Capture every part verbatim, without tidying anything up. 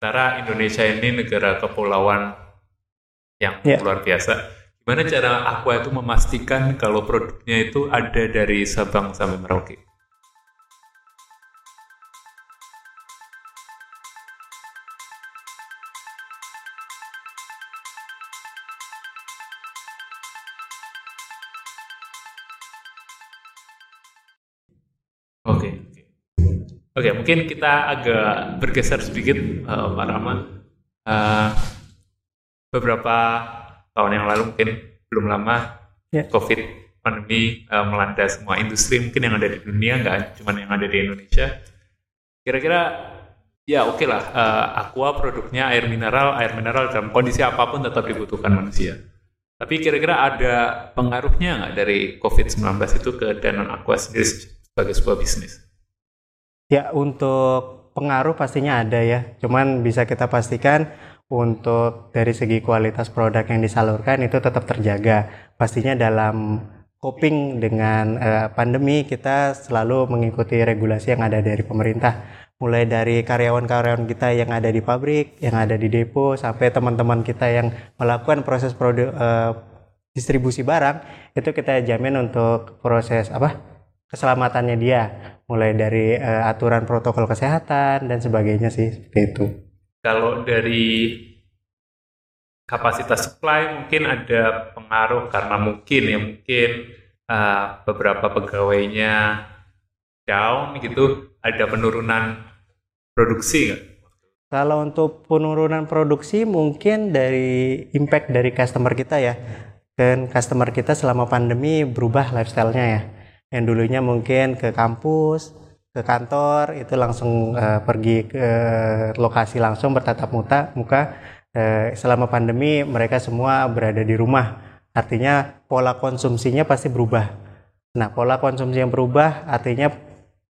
Sementara Indonesia ini negara kepulauan yang yeah. luar biasa. Gimana cara Aqua itu memastikan kalau produknya itu ada dari Sabang sampai Merauke? Oke, okay. oke okay, mungkin kita agak bergeser sedikit, uh, Pak Rahman. Uh, beberapa tahun yang lalu, mungkin belum lama, yeah. COVID pandemi uh, melanda semua industri mungkin yang ada di dunia, nggak cuma yang ada di Indonesia. Kira-kira ya oke okay lah, uh, Aqua produknya air mineral, air mineral dalam kondisi apapun tetap dibutuhkan manusia. Tapi kira-kira ada pengaruhnya nggak dari covid sembilan belas itu ke Danone Aqua sendiri? Sebagai sebuah bisnis. Ya, untuk pengaruh pastinya ada ya. Cuman bisa kita pastikan untuk dari segi kualitas produk yang disalurkan itu tetap terjaga. Pastinya dalam coping dengan eh, pandemi kita selalu mengikuti regulasi yang ada dari pemerintah. Mulai dari karyawan-karyawan kita yang ada di pabrik, yang ada di depo, sampai teman-teman kita yang melakukan proses produ- eh, distribusi barang, itu kita jamin untuk proses apa? keselamatannya dia, mulai dari uh, aturan protokol kesehatan dan sebagainya sih, seperti itu. Kalau dari kapasitas supply mungkin ada pengaruh karena mungkin ya mungkin uh, beberapa pegawainya down gitu, ada penurunan produksi nggak? Kalau untuk penurunan produksi mungkin dari impact dari customer kita ya, dan customer kita selama pandemi berubah lifestyle-nya ya. Yang dulunya mungkin ke kampus, ke kantor, itu langsung uh, pergi ke lokasi langsung bertatap muka. Uh, selama pandemi mereka semua berada di rumah. Artinya pola konsumsinya pasti berubah. Nah, pola konsumsi yang berubah artinya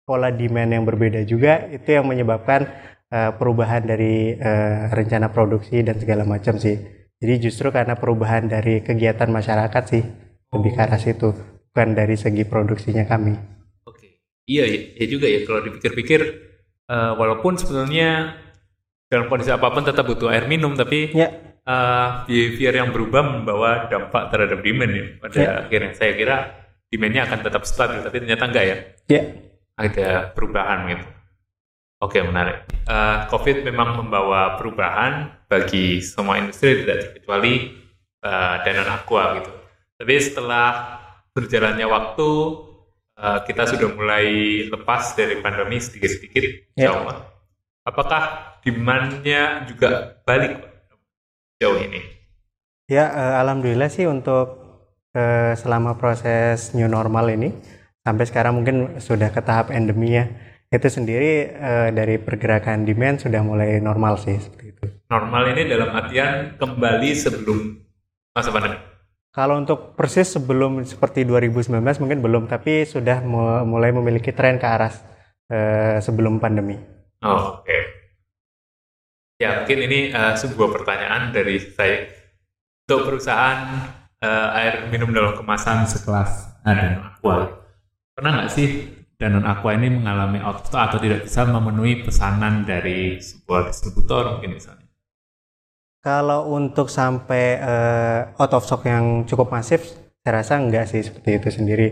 pola demand yang berbeda juga. Itu yang menyebabkan uh, perubahan dari uh, rencana produksi dan segala macam sih. Jadi justru karena perubahan dari kegiatan masyarakat sih, lebih ke arah situ. Bukan dari segi produksinya kami. Oke, iya ya, ya juga ya kalau dipikir-pikir, uh, walaupun sebetulnya dalam kondisi apapun tetap butuh air minum, tapi ya. uh, behavior yang berubah membawa dampak terhadap demand ya. Pada ya. akhirnya saya kira demandnya akan tetap stabil, tapi ternyata enggak ya. Iya. Ada perubahan gitu. Oke, menarik. Uh, COVID memang membawa perubahan bagi semua industri tidak terkecuali uh, Danone Aqua gitu. Tapi setelah berjalannya waktu, uh, kita sudah mulai lepas dari pandemi sedikit-sedikit, jauh yeah. Apakah demand-nya juga balik jauh ini? Ya, uh, alhamdulillah sih untuk uh, selama proses new normal ini, sampai sekarang mungkin sudah ke tahap endemi ya, itu sendiri uh, dari pergerakan demand sudah mulai normal sih, seperti itu. Normal ini dalam artian kembali sebelum masa pandemi? Kalau untuk persis sebelum seperti dua ribu sembilan belas mungkin belum, tapi sudah mulai memiliki tren ke arah eh, sebelum pandemi. Oh, oke. Okay. Ya, mungkin ini uh, sebuah pertanyaan dari saya. Untuk perusahaan uh, air minum dalam kemasan sekelas Danone Aqua, pernah nggak sih Danone Aqua ini mengalami outflow atau tidak bisa memenuhi pesanan dari sebuah distributor mungkin misalnya? Kalau untuk sampai uh, out of stock yang cukup masif, saya rasa enggak sih seperti itu sendiri.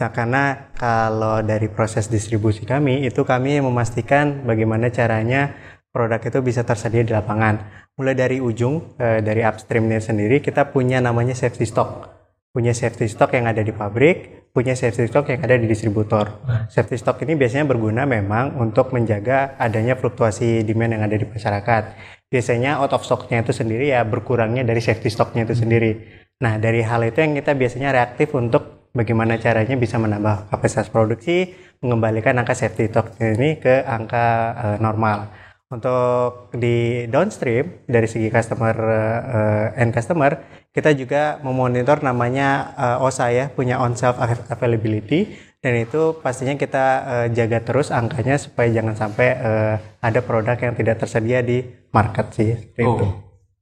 Nah, karena kalau dari proses distribusi kami, itu kami memastikan bagaimana caranya produk itu bisa tersedia di lapangan. Mulai dari ujung, uh, dari upstreamnya sendiri, kita punya namanya safety stock. Punya safety stock yang ada di pabrik, punya safety stock yang ada di distributor. Safety stock ini biasanya berguna memang untuk menjaga adanya fluktuasi demand yang ada di masyarakat. Biasanya out of stock-nya itu sendiri ya berkurangnya dari safety stock-nya itu sendiri. Nah, dari hal itu yang kita biasanya reaktif untuk bagaimana caranya bisa menambah kapasitas produksi, mengembalikan angka safety stock ini ke angka uh, normal. Untuk di downstream dari segi customer uh, end customer, kita juga memonitor namanya uh, O S A ya, punya on shelf availability. Dan itu pastinya kita uh, jaga terus angkanya supaya jangan sampai uh, ada produk yang tidak tersedia di market sih. Oh, itu.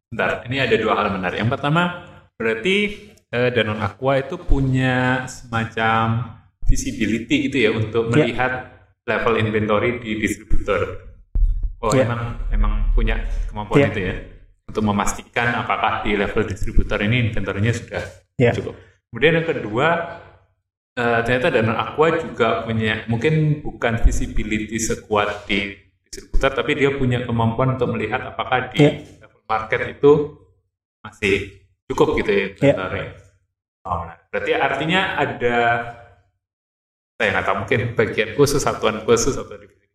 Bentar. Ini ada dua hal menarik. Yang pertama, berarti uh, Danone Aqua itu punya semacam visibility gitu ya untuk melihat yeah. level inventory di distributor. Oh yeah. emang emang punya kemampuan yeah. itu ya untuk memastikan apakah di level distributor ini inventorinya sudah yeah. cukup. Kemudian yang kedua, uh, ternyata Danone Aqua juga punya, mungkin bukan visibility sekuat di distributor, tapi dia punya kemampuan untuk melihat apakah di yeah. level market itu masih cukup gitu ya inventory. Yeah. Oh, nah, berarti artinya ada, saya nggak tahu, mungkin bagian khusus, satuan khusus atau divisi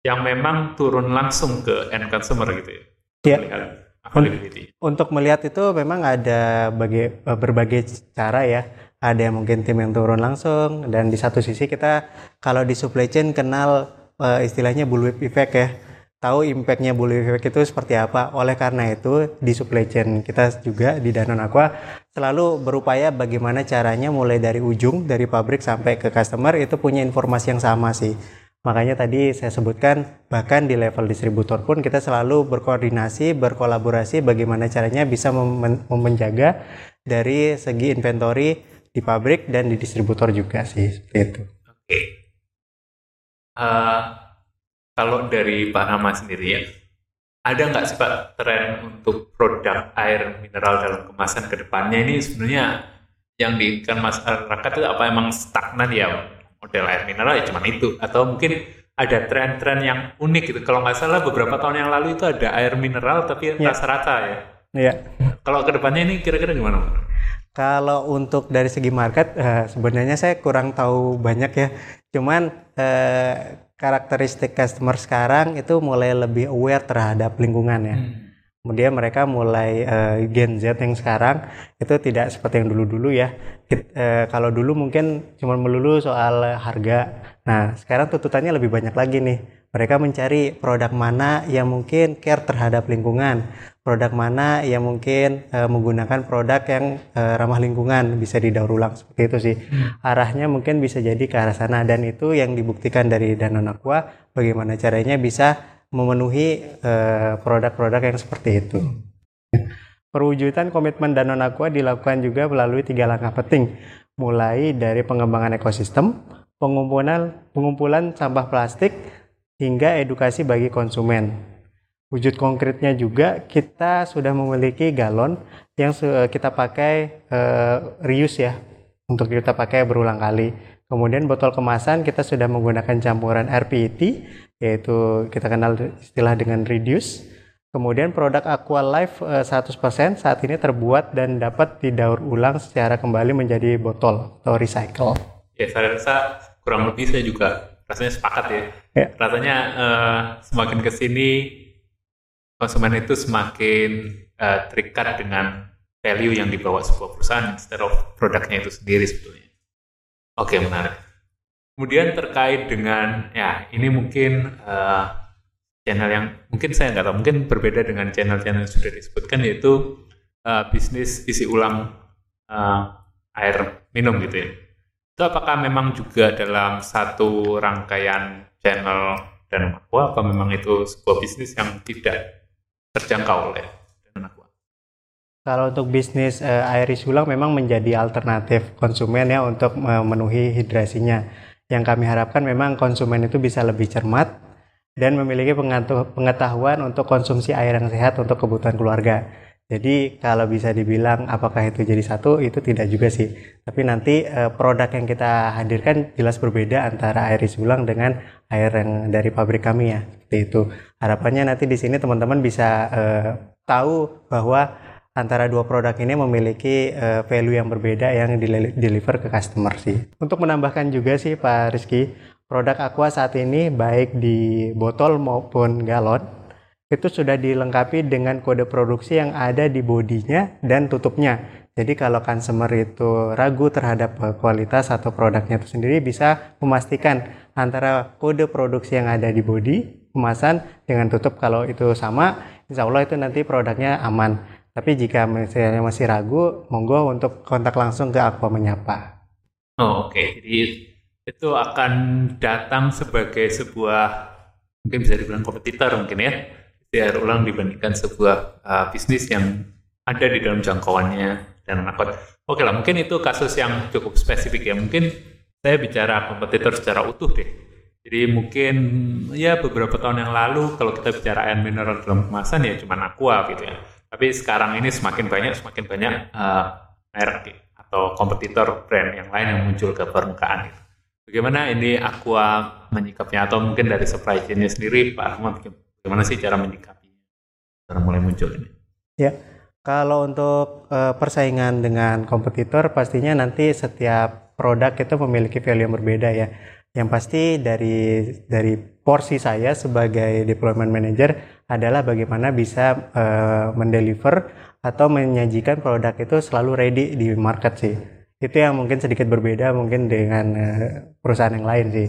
yang memang turun langsung ke end consumer gitu ya. Iya. Availability. Untuk melihat itu memang ada bagi, berbagai cara ya. Ada mungkin tim yang turun langsung, dan di satu sisi kita kalau di supply chain kenal uh, istilahnya bullwhip effect ya. Tahu impactnya bullwhip effect itu seperti apa. Oleh karena itu di supply chain kita juga di Danone Aqua selalu berupaya bagaimana caranya mulai dari ujung, dari pabrik sampai ke customer itu punya informasi yang sama sih. Makanya tadi saya sebutkan bahkan di level distributor pun kita selalu berkoordinasi, berkolaborasi bagaimana caranya bisa mem- menjaga dari segi inventory di pabrik dan di distributor juga sih, seperti itu. Oke. Okay. Uh, kalau dari Pak Rama sendiri ya, ada nggak sih Pak tren untuk produk air mineral dalam kemasan ke depannya ini sebenarnya yang diinginkan masyarakat itu apa, emang stagnan ya? Model air mineral ya cuman itu, atau mungkin ada tren-tren yang unik gitu. Kalau nggak salah beberapa tahun yang lalu itu ada air mineral tapi yeah. rata-rata ya. Iya. Yeah. Kalau kedepannya ini kira-kira gimana? Kalau untuk dari segi market eh, sebenarnya saya kurang tahu banyak ya. Cuman eh, karakteristik customer sekarang itu mulai lebih aware terhadap lingkungan ya. Hmm. Kemudian mereka mulai uh, Gen Z yang sekarang itu tidak seperti yang dulu-dulu ya. It, uh, kalau dulu mungkin cuma melulu soal uh, harga. Nah sekarang tuntutannya lebih banyak lagi nih. Mereka mencari produk mana yang mungkin care terhadap lingkungan. Produk mana yang mungkin uh, menggunakan produk yang uh, ramah lingkungan. Bisa didaur ulang seperti itu sih. Hmm. Arahnya mungkin bisa jadi ke arah sana. Dan itu yang dibuktikan dari Danone Aqua. Bagaimana caranya bisa memenuhi uh, produk-produk yang seperti itu. Perwujudan komitmen Danone Aqua dilakukan juga melalui tiga langkah penting, mulai dari pengembangan ekosistem, pengumpulan, pengumpulan sampah plastik, hingga edukasi bagi konsumen. Wujud konkretnya juga kita sudah memiliki galon yang kita pakai uh, reuse ya, untuk kita pakai berulang kali. Kemudian botol kemasan kita sudah menggunakan campuran R P E T, yaitu kita kenal istilah dengan reduce. Kemudian produk Aqua Life seratus persen saat ini terbuat dan dapat didaur ulang secara kembali menjadi botol atau recycle. Ya, saya rasa kurang lebih saya juga rasanya sepakat ya. Ya. Rasanya uh, semakin kesini konsumen itu semakin uh, terikat dengan value yang dibawa sebuah perusahaan instead of produknya itu sendiri sebetulnya. Oke, menarik. Kemudian terkait dengan, ya ini mungkin uh, channel yang, mungkin saya nggak tahu, mungkin berbeda dengan channel-channel yang sudah disebutkan, yaitu uh, bisnis isi ulang uh, air minum gitu ya. Itu apakah memang juga dalam satu rangkaian channel Danone Aqua, apa memang itu sebuah bisnis yang tidak terjangkau oleh Danone Aqua? Kalau untuk bisnis uh, air isi ulang memang menjadi alternatif konsumen ya untuk memenuhi hidrasinya. Yang kami harapkan memang konsumen itu bisa lebih cermat dan memiliki pengetahuan untuk konsumsi air yang sehat untuk kebutuhan keluarga. Jadi kalau bisa dibilang apakah itu jadi satu, itu tidak juga sih. Tapi nanti uh, produk yang kita hadirkan jelas berbeda antara air isi ulang dengan air yang dari pabrik kami ya. Seperti itu. Harapannya nanti di sini teman-teman bisa uh, tahu bahwa antara dua produk ini memiliki uh, value yang berbeda yang dideliver ke customer sih. Untuk menambahkan juga sih Pak Rizky, produk Aqua saat ini baik di botol maupun galon itu sudah dilengkapi dengan kode produksi yang ada di bodinya dan tutupnya. Jadi kalau consumer itu ragu terhadap kualitas atau produknya itu sendiri, bisa memastikan antara kode produksi yang ada di bodi kemasan dengan tutup. Kalau itu sama, insya Allah itu nanti produknya aman. Tapi jika misalnya masih ragu, monggo untuk kontak langsung ke Aqua Menyapa. Oh oke, okay. Jadi itu akan datang sebagai sebuah, mungkin bisa dibilang kompetitor mungkin ya, air ulang dibandingkan sebuah uh, bisnis yang ada di dalam jangkauannya dan Aqua. Oke lah, mungkin itu kasus yang cukup spesifik ya. Mungkin saya bicara kompetitor secara utuh deh. Jadi mungkin ya beberapa tahun yang lalu kalau kita bicara air mineral dalam kemasan ya cuma Aqua gitu ya. Tapi sekarang ini semakin banyak semakin banyak uh, merek atau kompetitor brand yang lain yang muncul ke permukaan gitu. Bagaimana ini Aqua menyikapnya, atau mungkin dari supply chain-nya sendiri Pak Ahmad, bagaimana sih cara menyikapinya? Cara mulai muncul ini. Ya. Kalau untuk uh, persaingan dengan kompetitor, pastinya nanti setiap produk itu memiliki value yang berbeda ya. Yang pasti dari dari porsi saya sebagai deployment manager adalah bagaimana bisa uh, mendeliver atau menyajikan produk itu selalu ready di market sih. Itu yang mungkin sedikit berbeda mungkin dengan uh, perusahaan yang lain sih.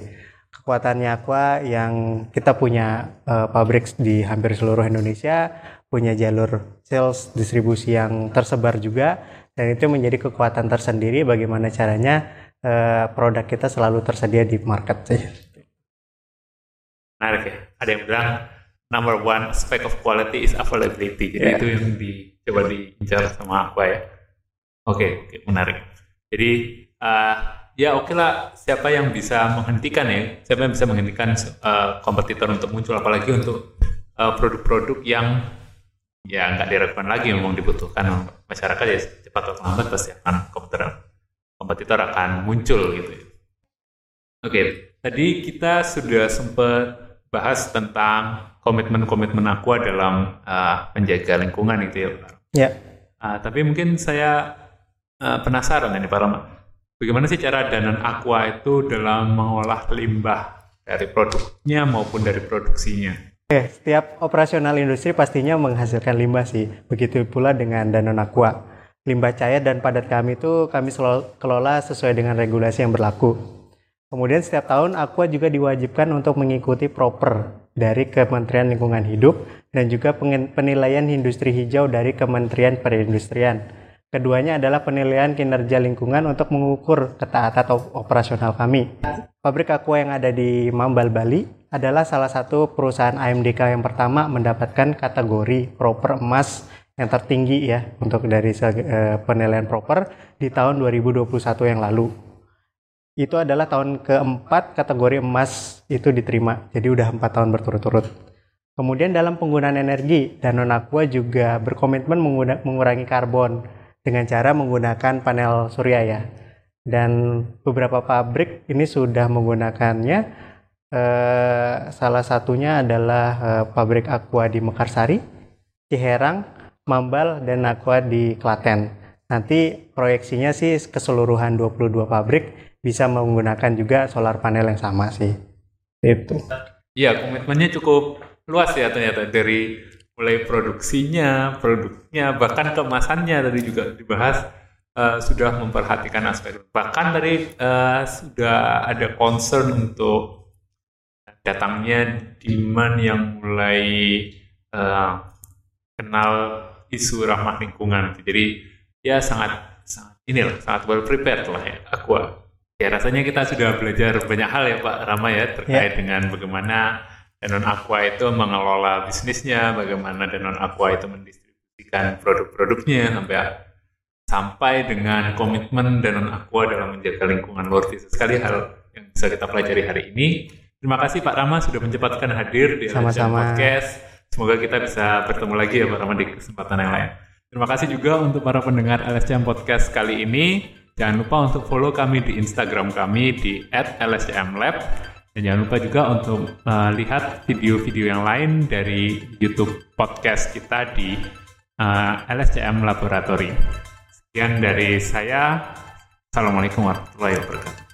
Kekuatannya Aqua yang kita punya uh, pabrik di hampir seluruh Indonesia, punya jalur sales distribusi yang tersebar juga, dan itu menjadi kekuatan tersendiri bagaimana caranya uh, produk kita selalu tersedia di market sih. Menarik ya, ada yang bilang number one spec of quality is availability, jadi yeah. Itu yang dicoba diincar sama Aqua ya. Oke, okay, okay, menarik. Jadi uh, ya oke okay lah, siapa yang bisa menghentikan ya, siapa yang bisa menghentikan uh, kompetitor untuk muncul, apalagi untuk uh, produk-produk yang ya nggak diragukan lagi, memang dibutuhkan masyarakat ya, cepat atau lambat pasti akan kompetitor, kompetitor akan muncul gitu. Oke, okay. Tadi kita sudah sempat bahas tentang komitmen-komitmen Aqua dalam uh, menjaga lingkungan gitu ya Pak. Ya. Uh, tapi mungkin saya uh, penasaran ini Pak Rahmat. Bagaimana sih cara Danone Aqua itu dalam mengolah limbah dari produknya maupun dari produksinya? Oke, setiap operasional industri pastinya menghasilkan limbah sih. Begitu pula dengan Danone Aqua. Limbah cair dan padat kami itu kami kelola sesuai dengan regulasi yang berlaku. Kemudian setiap tahun Aqua juga diwajibkan untuk mengikuti Proper dari Kementerian Lingkungan Hidup dan juga penilaian industri hijau dari Kementerian Perindustrian. Keduanya adalah penilaian kinerja lingkungan untuk mengukur ketaatan operasional kami. Pabrik Aqua yang ada di Mambal, Bali adalah salah satu perusahaan A M D K yang pertama mendapatkan kategori Proper Emas yang tertinggi ya untuk dari uh, penilaian Proper di tahun dua ribu dua puluh satu yang lalu. Itu adalah tahun keempat kategori emas itu diterima, jadi udah empat tahun berturut-turut. Kemudian dalam penggunaan energi, Danone Aqua juga berkomitmen mengguna- mengurangi karbon dengan cara menggunakan panel surya ya, dan beberapa pabrik ini sudah menggunakannya. Eh, salah satunya adalah eh, pabrik Aqua di Mekarsari, Ciherang, Mambal, dan Aqua di Klaten. Nanti proyeksinya sih keseluruhan dua puluh dua pabrik bisa menggunakan juga solar panel yang sama sih. Itu. Iya, komitmennya cukup luas ya ternyata, dari mulai produksinya, produknya, bahkan kemasannya tadi juga dibahas, uh, sudah memperhatikan aspek. Bahkan tadi uh, sudah ada concern untuk datangnya demand yang mulai uh, kenal isu ramah lingkungan. Jadi ya sangat, sangat inilah, sangat well prepared lah ya Aqua. Ya rasanya kita sudah belajar banyak hal ya Pak Rama ya terkait yeah. dengan bagaimana Danone Aqua itu mengelola bisnisnya, bagaimana Danone Aqua itu mendistribusikan produk-produknya, sampai sampai dengan komitmen Danone Aqua dalam menjaga lingkungan. Luar biasa sekali hal yang bisa kita pelajari hari ini. Terima kasih Pak Rama sudah menyempatkan hadir di L S C M Podcast. Semoga kita bisa bertemu lagi ya Pak Rama di kesempatan yang lain. Terima kasih juga untuk para pendengar L S C M Podcast kali ini. Jangan lupa untuk follow kami di Instagram kami di et L S C M Lab. Dan jangan lupa juga untuk uh, lihat video-video yang lain dari YouTube podcast kita di uh, L S C M Laboratory. Sekian dari saya. Assalamualaikum warahmatullahi wabarakatuh.